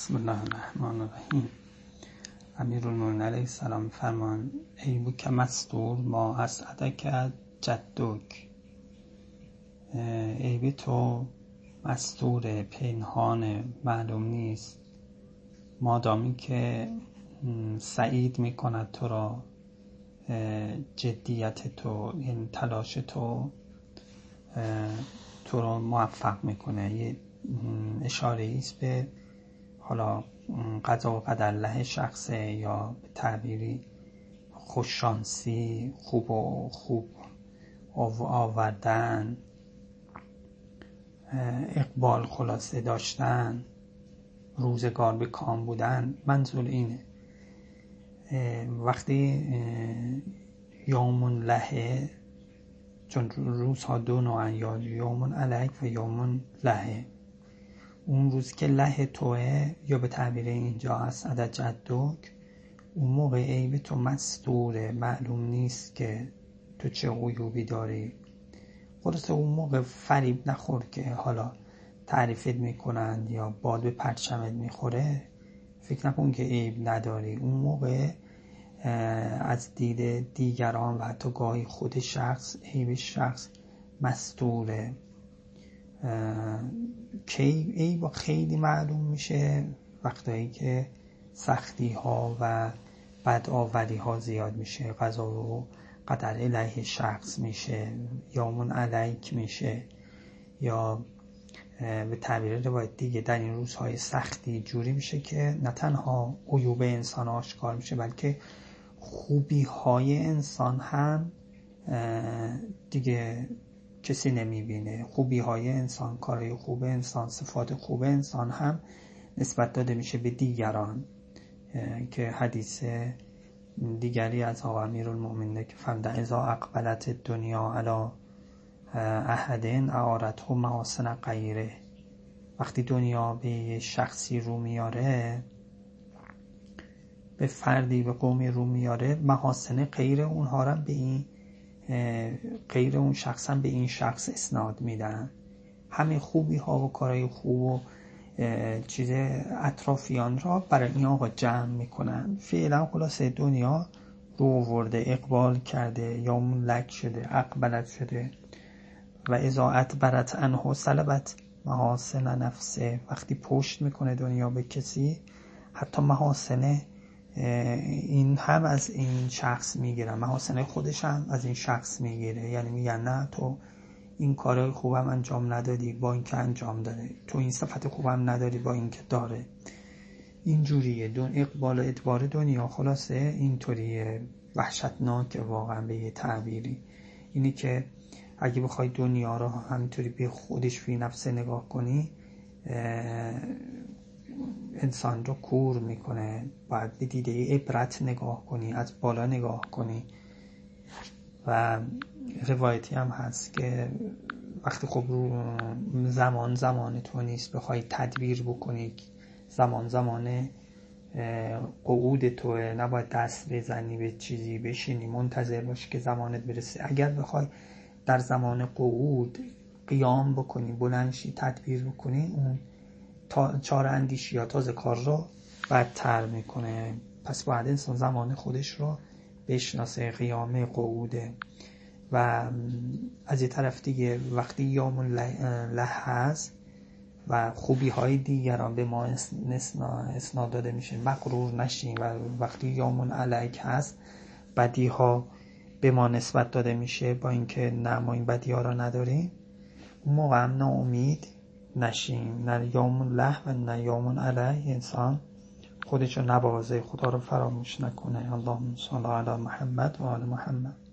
بسم الله الرحمن الرحیم. امیرالمومنین علیه السلام فرمان ای بوک مستور ما اسعدک جدک، عیب تو مستور پنهان معلوم نیست، مادامی که سعید میکند تو را جدیت تو، یعنی تلاش تو را موفق میکنه. یه اشاره ایست به حالا قضا و قدر له شخصه، یا به تعبیری خوششانسی، خوب آوردن، اقبال، خلاصه داشتن، روزگار به کام بودن. منظور اینه وقتی یومون لهه، چون روزها دو نوعن، یا یومون علیک و یومون لهه. اون روز که لهه توه، یا به تعبیر اینجا هست عدد جدک، اون موقع عیب تو مستوره، معلوم نیست که تو چه عیوبی داری. خلاصه اون موقع فریب نخور که حالا تعریفت میکنند یا باد به پرچمت میخوره، فکر نکن که عیب نداری. اون موقع از دید دیگران و حتی گاهی خود شخص، عیب شخص مستوره. کی عیب خیلی معلوم میشه؟ وقتایی که سختی ها و بدآوری ها زیاد میشه، قضا و قدر علیه شخص میشه، یامون علیک میشه، یا به تعبیر روایت دیگه در این روزهای سختی جوری میشه که نه تنها عیوب انسان آشکار میشه، بلکه خوبی های انسان هم دیگه کسی نمیبینه. خوبی های انسان، کارهای خوب انسان، صفات خوب انسان هم نسبت داده میشه به دیگران، که حدیث دیگری از آقا امیرالمومنین که فرموده اذا اقبلت الدنیا علی احدن اعارته محاسن غیره، وقتی دنیا به شخصی رو میاره، به فردی، به قومی رو میاره، محاسن غیر اونها را به این غیر اون شخصا به این شخص اسناد میدن. همه خوبی ها و کارهای خوب و چیز اطرافیان را برای این آقا جمع میکنن. فعلا خلاصه دنیا رو آورده، اقبال کرده، یا ملک شده، اقبلت شده. و ازاعت برت انه و سلبت محاسن نفسه، وقتی پشت میکنه دنیا به کسی، حتی محاسن این هم از این شخص میگیره، محاسن خودش هم از این شخص میگیره. یعنی میگن نه تو این کارهای خوبم انجام ندادی با این که انجام داره، تو این صفت خوبم نداری با این که داره. این جوریه اقبال و ادبار دنیا. خلاصه اینطوریه، وحشتناکه واقعا. به یه تعبیری اینی که اگه بخوای دنیا رو همینطوری به خودش فی نفسه نگاه کنی، انسان رو کور میکنه. باید به دیده عبرت نگاه کنی، از بالا نگاه کنی. و روایتی هم هست که وقتی خب زمان تو نیست، بخوای تدبیر بکنی، زمان قعود توه، نباید دست بزنی به چیزی، بشینی منتظر باشی که زمانت برسه. اگر بخوای در زمان قعود قیام بکنی، بلندشی، تدبیر بکنی، اون چاره اندیشی یا تازه کار را بدتر میکنه. پس باید انسان زمان خودش رو بشناسه، قیام قعوده. و از یه طرف دیگه وقتی یامون له هست و خوبی های دیگران به ما اسناد داده میشه، مغرور نشیم. و وقتی یامون علیک هست، بدی ها به ما نسبت داده میشه، با اینکه نه ما این بدی ها را نداریم. اون موقع هم ناامید نشیم. نه یامون له و نه یامون علیک، انسان خودش رو نبازه، خدا رو فراموش نکنه. اللهم صل علی محمد و آل محمد.